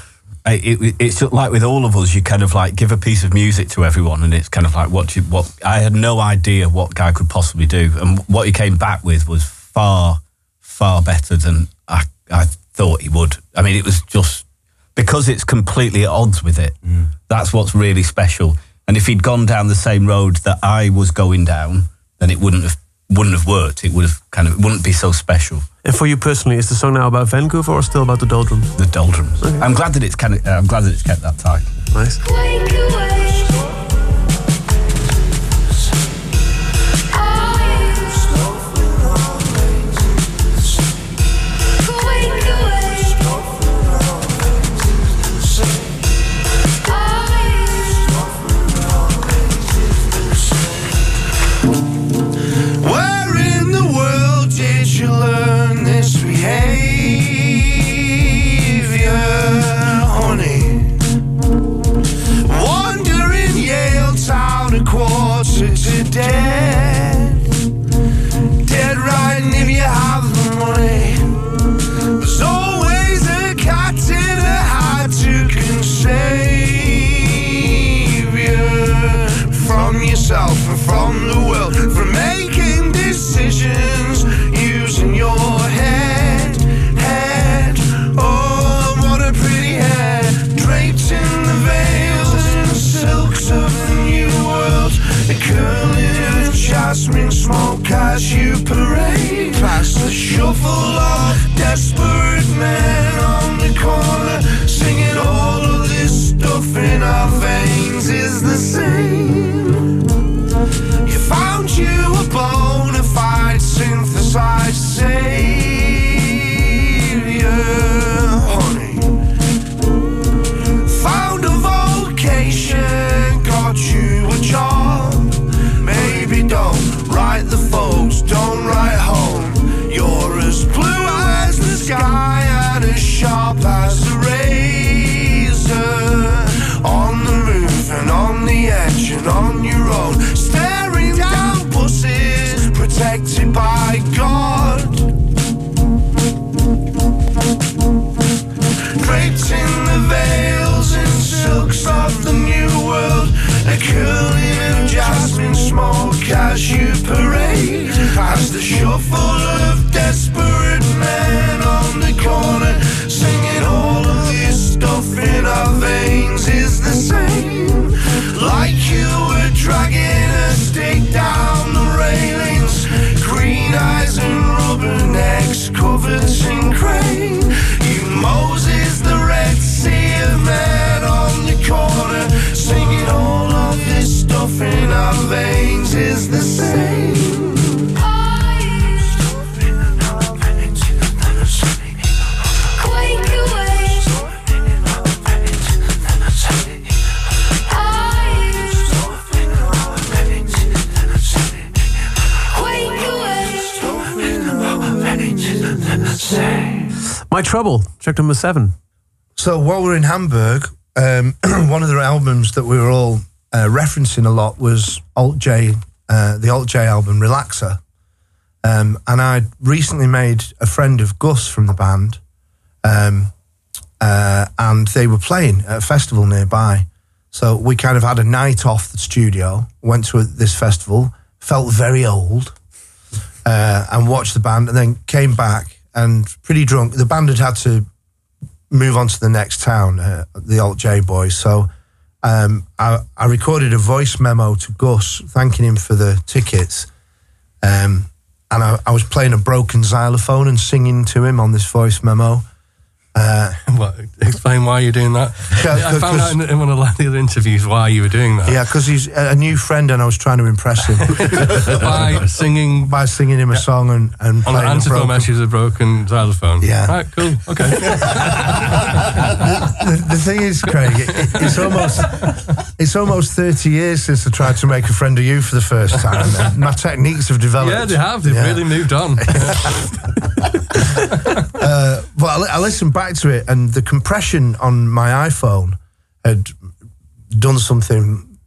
It's like with all of us, you kind of like give a piece of music to everyone, and it's kind of like what I had no idea what Guy could possibly do, and what he came back with was far, far better than I thought he would. I mean, it was just because it's completely at odds with it. That's what's really special. And if he'd gone down the same road that I was going down, then it wouldn't have worked. It would have it wouldn't be so special. And for you personally, is the song now about Vancouver or still about the Doldrums? The Doldrums. Okay. I'm glad that it's I'm glad that it's kept that title. Nice. Wake away. tortured to death. Dead riding if you have the money. There's always a cat in a hat who can save you from yourself and from the world, from making decisions using your head. Head, oh, what a pretty head, draped in the veils and the silks of the new world, and curling in a jasmine smoke as you parade past the shuffle of desperate men on the corner, singing all of this stuff in our veins is the same. You found you a bona fide synthesized savior, honey. Found a vocation, got you a job. Maybe don't write the folks, don't write home. You're as blue as the sky and as sharp as the razor. On the roof and on the edge and on your own. Staring down buses, protected by God. Draped in the veils and silks of the new world, a curling of jasmine smoke as you parade past the shuffle of desperate men on the corner, singing all of this stuff in our veins is the same. Like you were dragging a stick down the railings, green eyes and rubber necks covered in grain. You Moses the Red Sea of man on the corner, singing all of this stuff in our veins is the same. My Trouble, track number 7. So while we were in Hamburg, one of the albums that we were all referencing a lot was Alt-J, the Alt-J album, Relaxer. And I'd recently made a friend of Gus from the band, and they were playing at a festival nearby. So we kind of had a night off the studio, went to this festival, felt very old, and watched the band, and then came back and pretty drunk. The band had to move on to the next town, the Alt-J boys. So I recorded a voice memo to Gus thanking him for the tickets. And I was playing a broken xylophone and singing to him on this voice memo. What, explain why you're doing that? I found out in one of the other interviews why you were doing that. Yeah, because he's a new friend and I was trying to impress him. By singing him a song and on an antiphon message of a broken xylophone. Yeah. Right, cool, okay. the thing is, Craig, it's almost 30 years since I tried to make a friend of you for the first time. And my techniques have developed. Yeah, they have. They've really moved on. But I listened back to it, and the compression on my iPhone had done something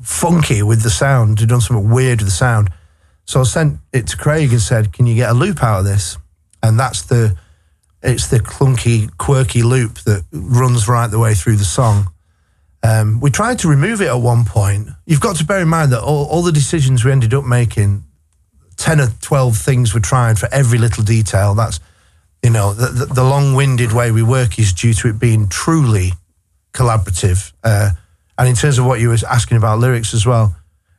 funky with the sound. Had done something weird with the sound. So I sent it to Craig and said, "Can you get a loop out of this?" And it's the clunky, quirky loop that runs right the way through the song. We tried to remove it at one point. You've got to bear in mind that all the decisions we ended up making, 10 or 12 things were tried for every little detail. That's, you know, the long-winded way we work is due to it being truly collaborative. And in terms of what you were asking about lyrics as well,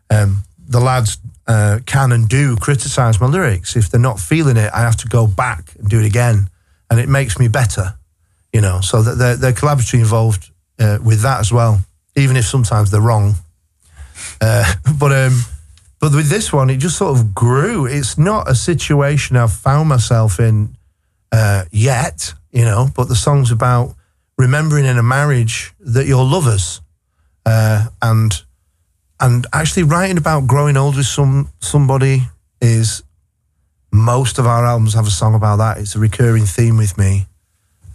the lads can and do criticise my lyrics. If they're not feeling it, I have to go back and do it again. And it makes me better, you know. So they're collaboratively involved with that as well, even if sometimes they're wrong. But with this one, it just sort of grew. It's not a situation I've found myself in yet, you know, but the song's about remembering in a marriage that you're lovers and actually writing about growing old with somebody is, most of our albums have a song about that. It's a recurring theme with me.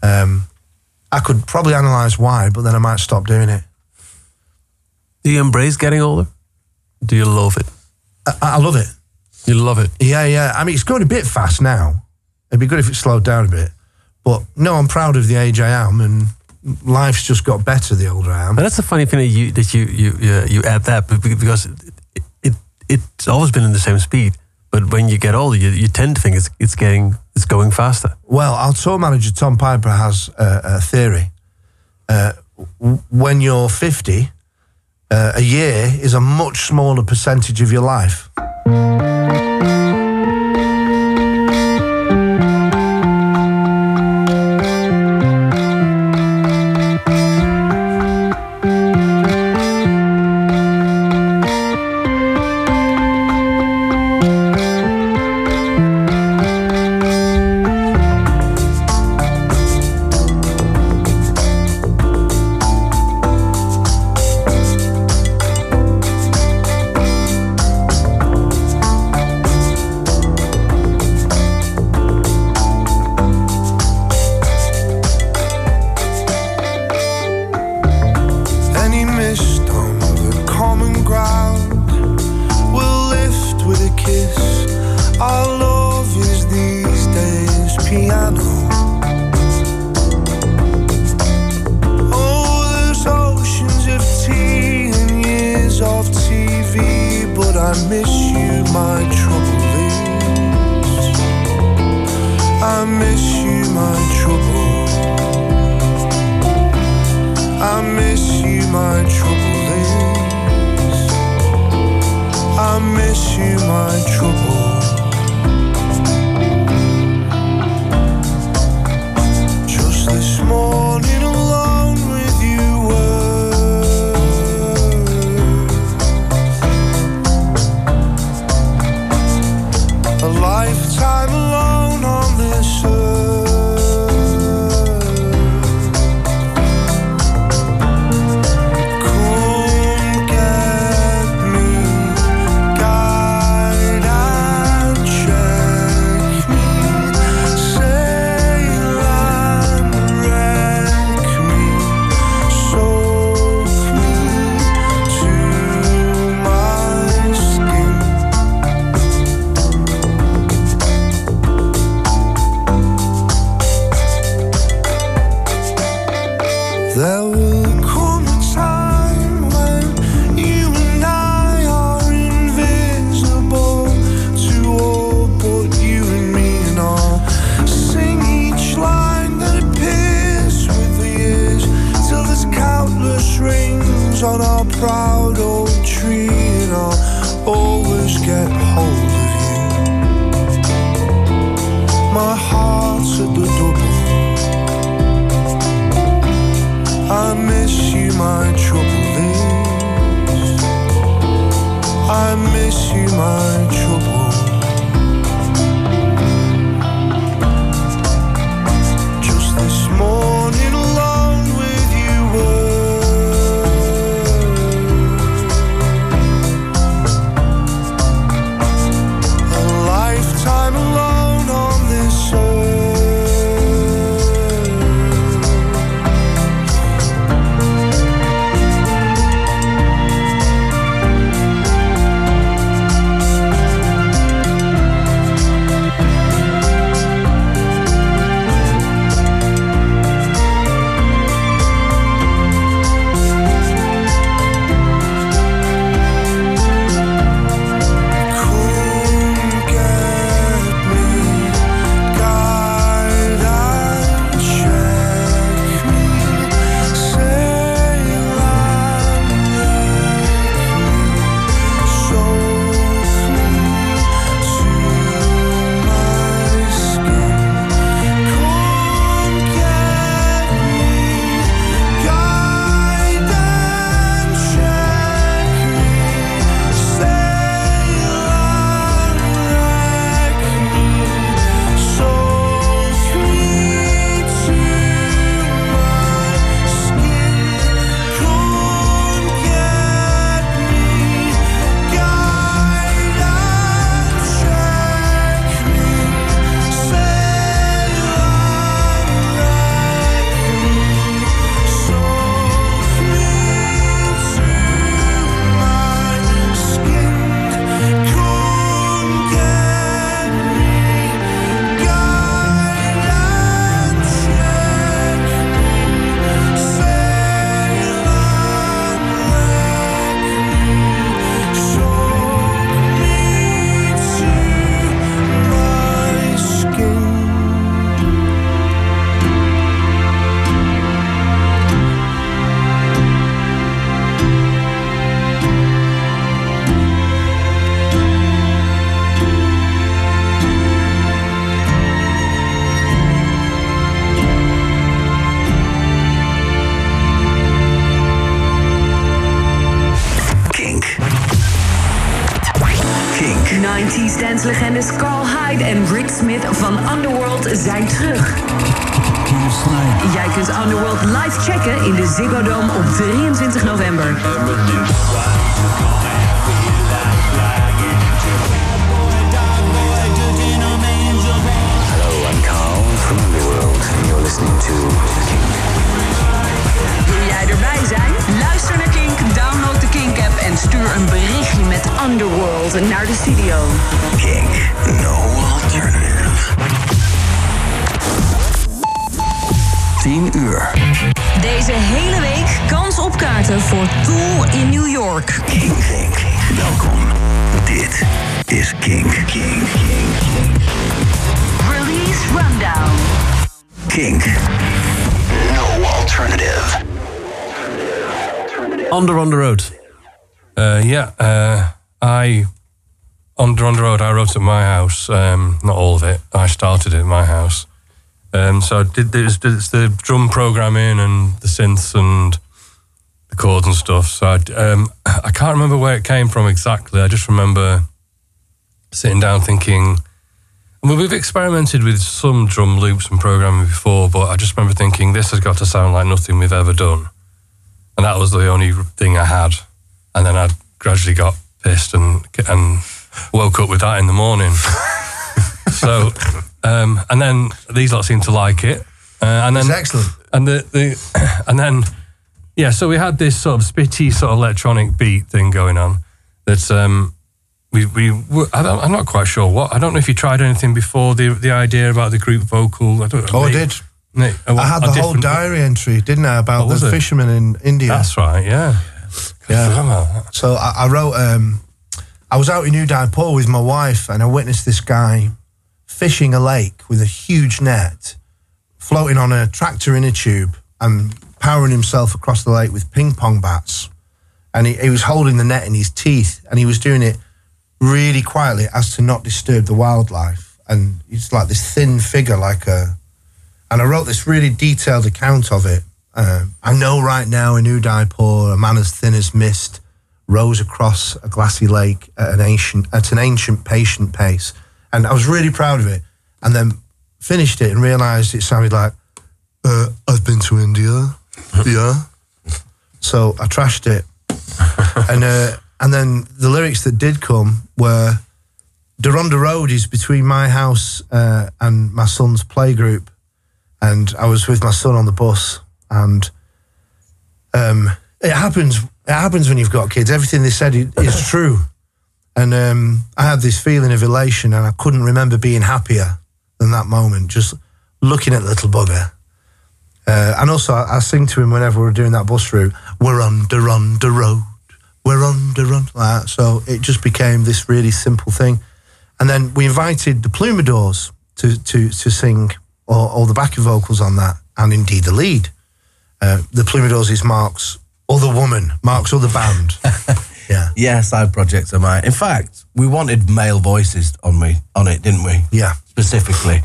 I could probably analyse why, but then I might stop doing it. Do you embrace getting older? Do you love it? I love it. You love it? Yeah, yeah. I mean, it's going a bit fast now. It'd be good if it slowed down a bit. But no, I'm proud of the age I am, and life's just got better the older I am. But that's the funny thing that you add that, because it's always been in the same speed. But when you get older, you tend to think it's going faster. Well, our tour manager Tom Piper has a theory. When you're 50, a year is a much smaller percentage of your life. Dance-legendes Carl Hyde en Rick Smith van Underworld zijn terug. Jij kunt Underworld live checken in de Ziggo Dome op 23 november. Hello, I'm Carl from Underworld and you're listening to Kink. Wil jij erbij zijn? Luister naar Kink, download de Kink-app en stuur een berichtje met Underworld naar de studio. Kink, no alternative. 10 uur. Deze hele week kans op kaarten voor Tool in New York. Kink, Kink. Welkom. Dit is Kink. Kink, Kink. Release Rundown. Kink. No alternative. Under on the Road. Under on the Road, I wrote at my house. Not all of it. I started it at my house. So I did it's the drum programming and the synths and the chords and stuff. So I can't remember where it came from exactly. I just remember sitting down thinking... I mean, we've experimented with some drum loops and programming before, but I just remember thinking, this has got to sound like nothing we've ever done. And that was the only thing I had. And then I gradually got pissed and woke up with that in the morning. So, and then these lot seemed to like it. And then, it's excellent. So we had this sort of spitty sort of electronic beat thing going on that I'm not quite sure what. I don't know if you tried anything before the idea about the group vocal. I did. I had the whole diary entry, didn't I, about the fishermen in India? That's right, yeah. So I wrote, I was out in Udaipur with my wife and I witnessed this guy fishing a lake with a huge net, floating on a tractor in a tube and powering himself across the lake with ping pong bats. And he was holding the net in his teeth and he was doing it really quietly as to not disturb the wildlife. And he's like this thin figure like a... And I wrote this really detailed account of it. I know right now in Udaipur, a man as thin as mist rose across a glassy lake at an ancient patient pace. And I was really proud of it. And then finished it and realised it sounded like, I've been to India, yeah. So I trashed it. And then the lyrics that did come were, Doronda Road is between my house and my son's playgroup. And I was with my son on the bus, and it happens. It happens when you've got kids. Everything they said is true. And I had this feeling of elation, and I couldn't remember being happier than that moment, just looking at the little bugger. And also, I sing to him whenever we're doing that bus route. We're under on the road. We're under on like that. So it just became this really simple thing. And then we invited the Plumedores to sing. Or the backing vocals on that, and indeed the lead. The Plumedores is Mark's other woman, Mark's other band. Yeah, side projects of mine. In fact, we wanted male voices on it, didn't we? Yeah. Specifically.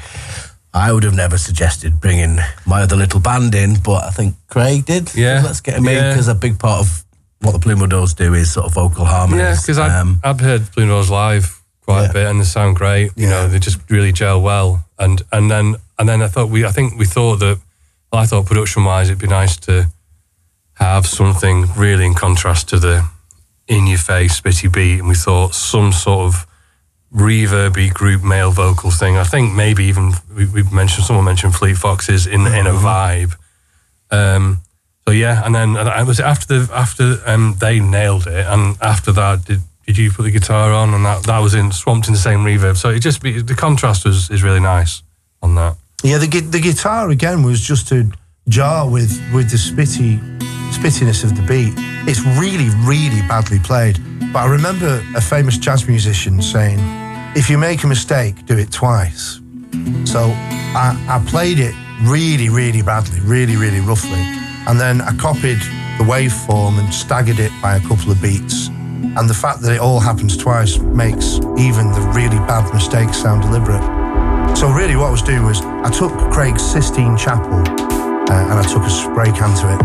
I would have never suggested bringing my other little band in, but I think Craig did. Yeah. Let's get him in, because a big part of what the Plumedores do is sort of vocal harmonies. Yeah, because I've heard Plumedores live quite a bit, and they sound great. Yeah. You know, they just really gel well. And then I thought production-wise it'd be nice to have something really in contrast to the in-your-face spitty beat, and we thought some sort of reverby group male vocal thing. I think maybe even someone mentioned Fleet Foxes in a vibe. And then they nailed it, and after that did you put the guitar on, and that was swamped in the same reverb. So it just the contrast is really nice on that. Yeah, the guitar again was just to jar with the spittiness of the beat. It's really, really badly played. But I remember a famous jazz musician saying, if you make a mistake, do it twice. So I played it really, really badly, really, really roughly. And then I copied the waveform and staggered it by a couple of beats. And the fact that it all happens twice makes even the really bad mistakes sound deliberate. So really what I was doing was I took Craig's Sistine Chapel and I took a spray can to it.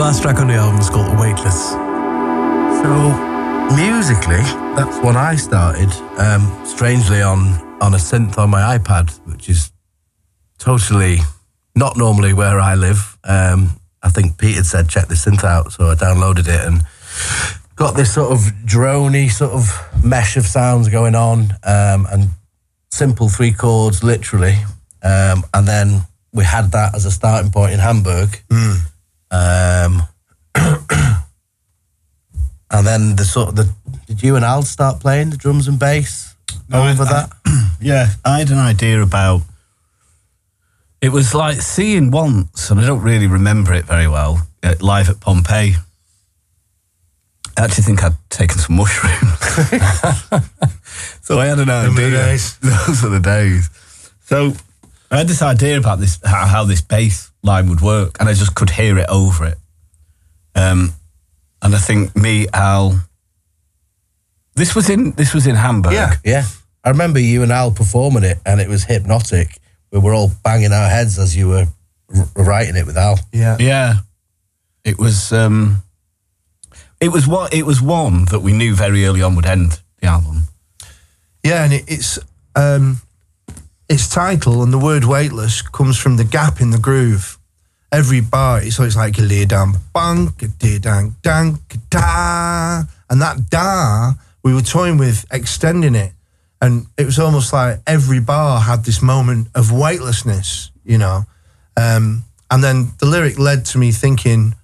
last track on the album is called Weightless. So, musically, that's when I started, strangely on a synth on my iPad, which is totally not normally where I live. I think Pete had said, check this synth out, so I downloaded it and got this sort of droney sort of mesh of sounds going on, and simple three chords, literally. And then we had that as a starting point in Hamburg. And then the sort of the, did you and Al start playing the drums and bass over that? Yeah, I had an idea about, it was like seeing once, and I don't really remember it very well, live at Pompeii. I actually think I'd taken some mushrooms. So I had an idea. Those are the days. So I had this idea about this, how this bass line would work, and I just could hear it over it. And I think me, Al, this was in Hamburg. Yeah. I remember you and Al performing it, and it was hypnotic. We were all banging our heads as you were writing it with Al. Yeah. It was one that we knew very early on would end the album. Yeah, and its title and the word "weightless" comes from the gap in the groove. Every bar, so it's like a lay down bang, a dee dang dang da, and that da we were toying with extending it, and it was almost like every bar had this moment of weightlessness, you know. And then the lyric led to me thinking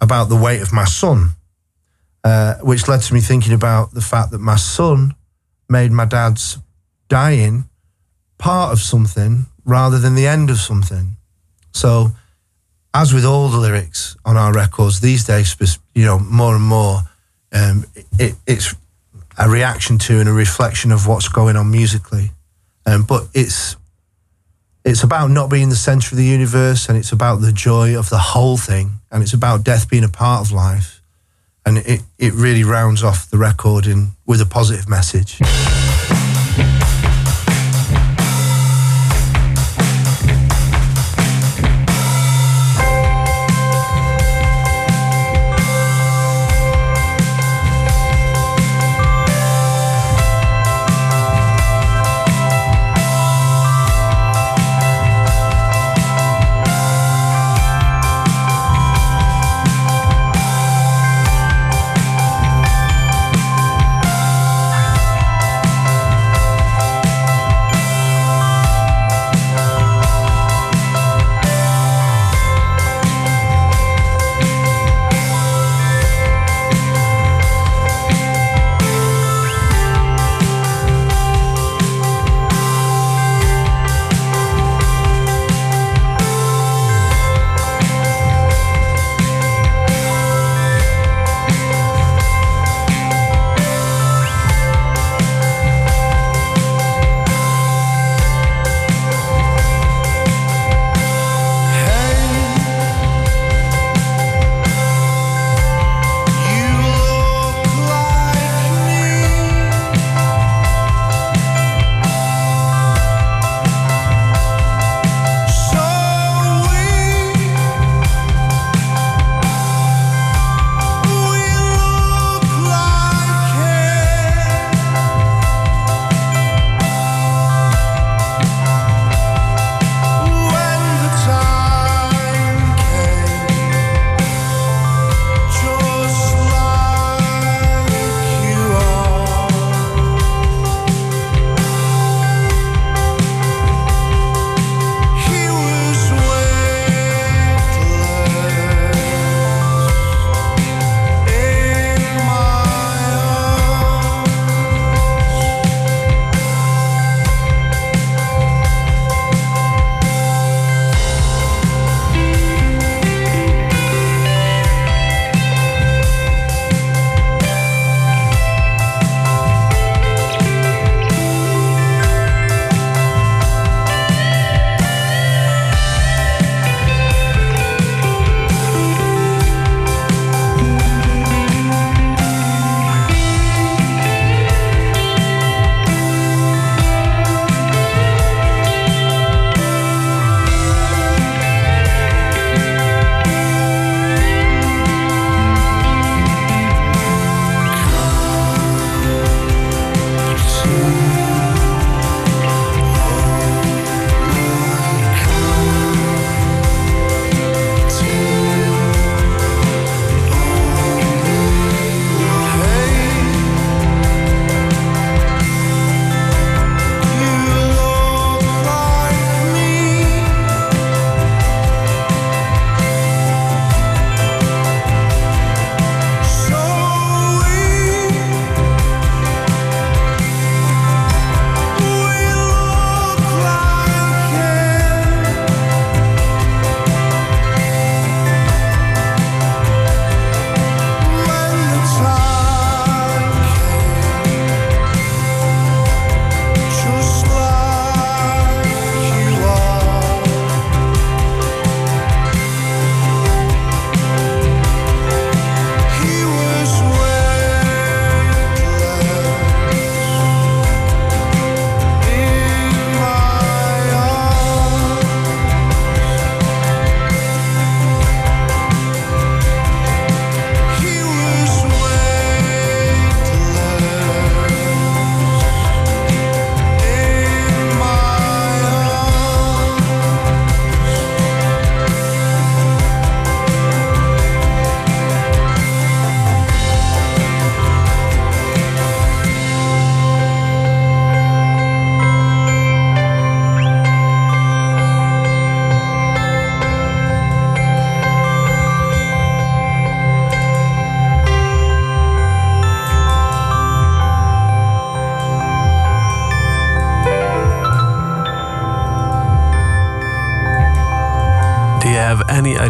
about the weight of my son. Which led to me thinking about the fact that my son made my dad's dying part of something rather than the end of something. So, as with all the lyrics on our records these days, you know, more and more, it's a reaction to and a reflection of what's going on musically. But it's about not being the centre of the universe, and it's about the joy of the whole thing, and it's about death being a part of life. And it really rounds off the record with a positive message.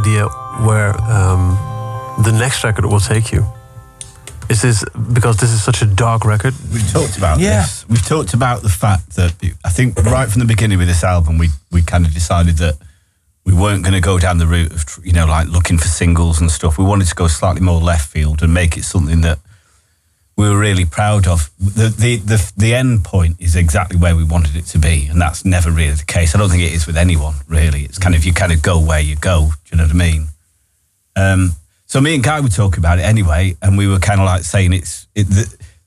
idea where the next record will take you. Is this because this is such a dark record? We've talked about this. We've talked about the fact that I think right from the beginning with this album, we kind of decided that we weren't going to go down the route of, you know, like looking for singles and stuff. We wanted to go slightly more left field and make it something that we were really proud of. The end point is exactly where we wanted it to be, and that's never really the case. I don't think it is with anyone, really. It's kind of, you kind of go where you go, do you know what I mean? So me and Guy were talking about it anyway, and we were kind of like saying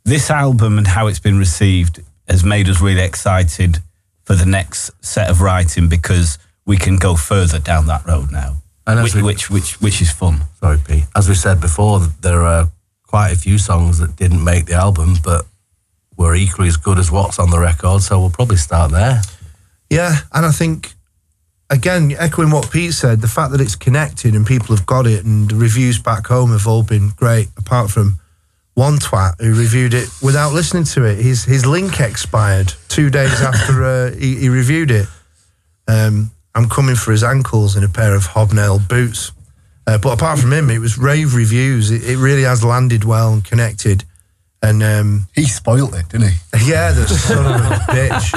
this album and how it's been received has made us really excited for the next set of writing, because we can go further down that road now, and which is fun. Sorry, Pete. As we said before, there are quite a few songs that didn't make the album but were equally as good as what's on the record, so we'll probably start there. Yeah, and I think, again, echoing what Pete said, the fact that it's connected and people have got it, and the reviews back home have all been great, apart from one twat who reviewed it without listening to it. His link expired 2 days after he reviewed it. I'm coming for his ankles in a pair of hobnail boots. But apart from him, it was rave reviews. It really has landed well and connected. And he spoilt it, didn't he? Yeah, the son of a bitch.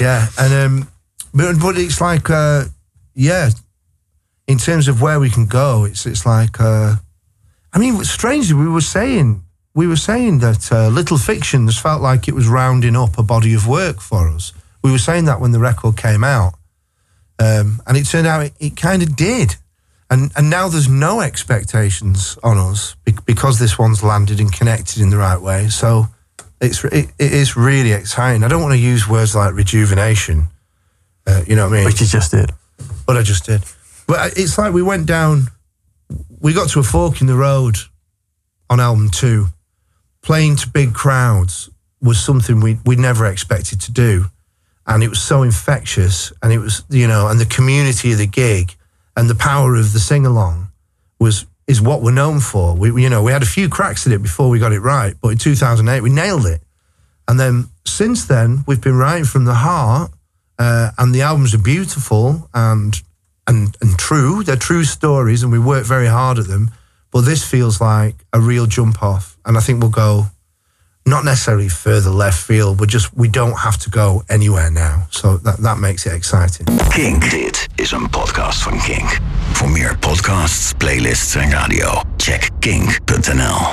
Yeah, and but it's like, in terms of where we can go, it's like, I mean, strangely, we were saying that Little Fictions felt like it was rounding up a body of work for us. We were saying that when the record came out, and it turned out it kind of did. And now there's no expectations on us because this one's landed and connected in the right way. So it is really exciting. I don't want to use words like rejuvenation, you know what I mean? Which you just did. But I just did. But it's like we got to a fork in the road on album 2. Playing to big crowds was something we never expected to do. And it was so infectious. And it was, you know, and the community of the gig and the power of the sing-along is what we're known for. We had a few cracks at it before we got it right, but in 2008 we nailed it. And then since then we've been writing from the heart, and the albums are beautiful and true. They're true stories, and we work very hard at them. But this feels like a real jump off, and I think we'll go not necessarily further left field, but just we don't have to go anywhere now. So that makes it exciting. Kink. Dit is een podcast van Kink. Voor meer podcasts, playlists en radio, check kink.nl.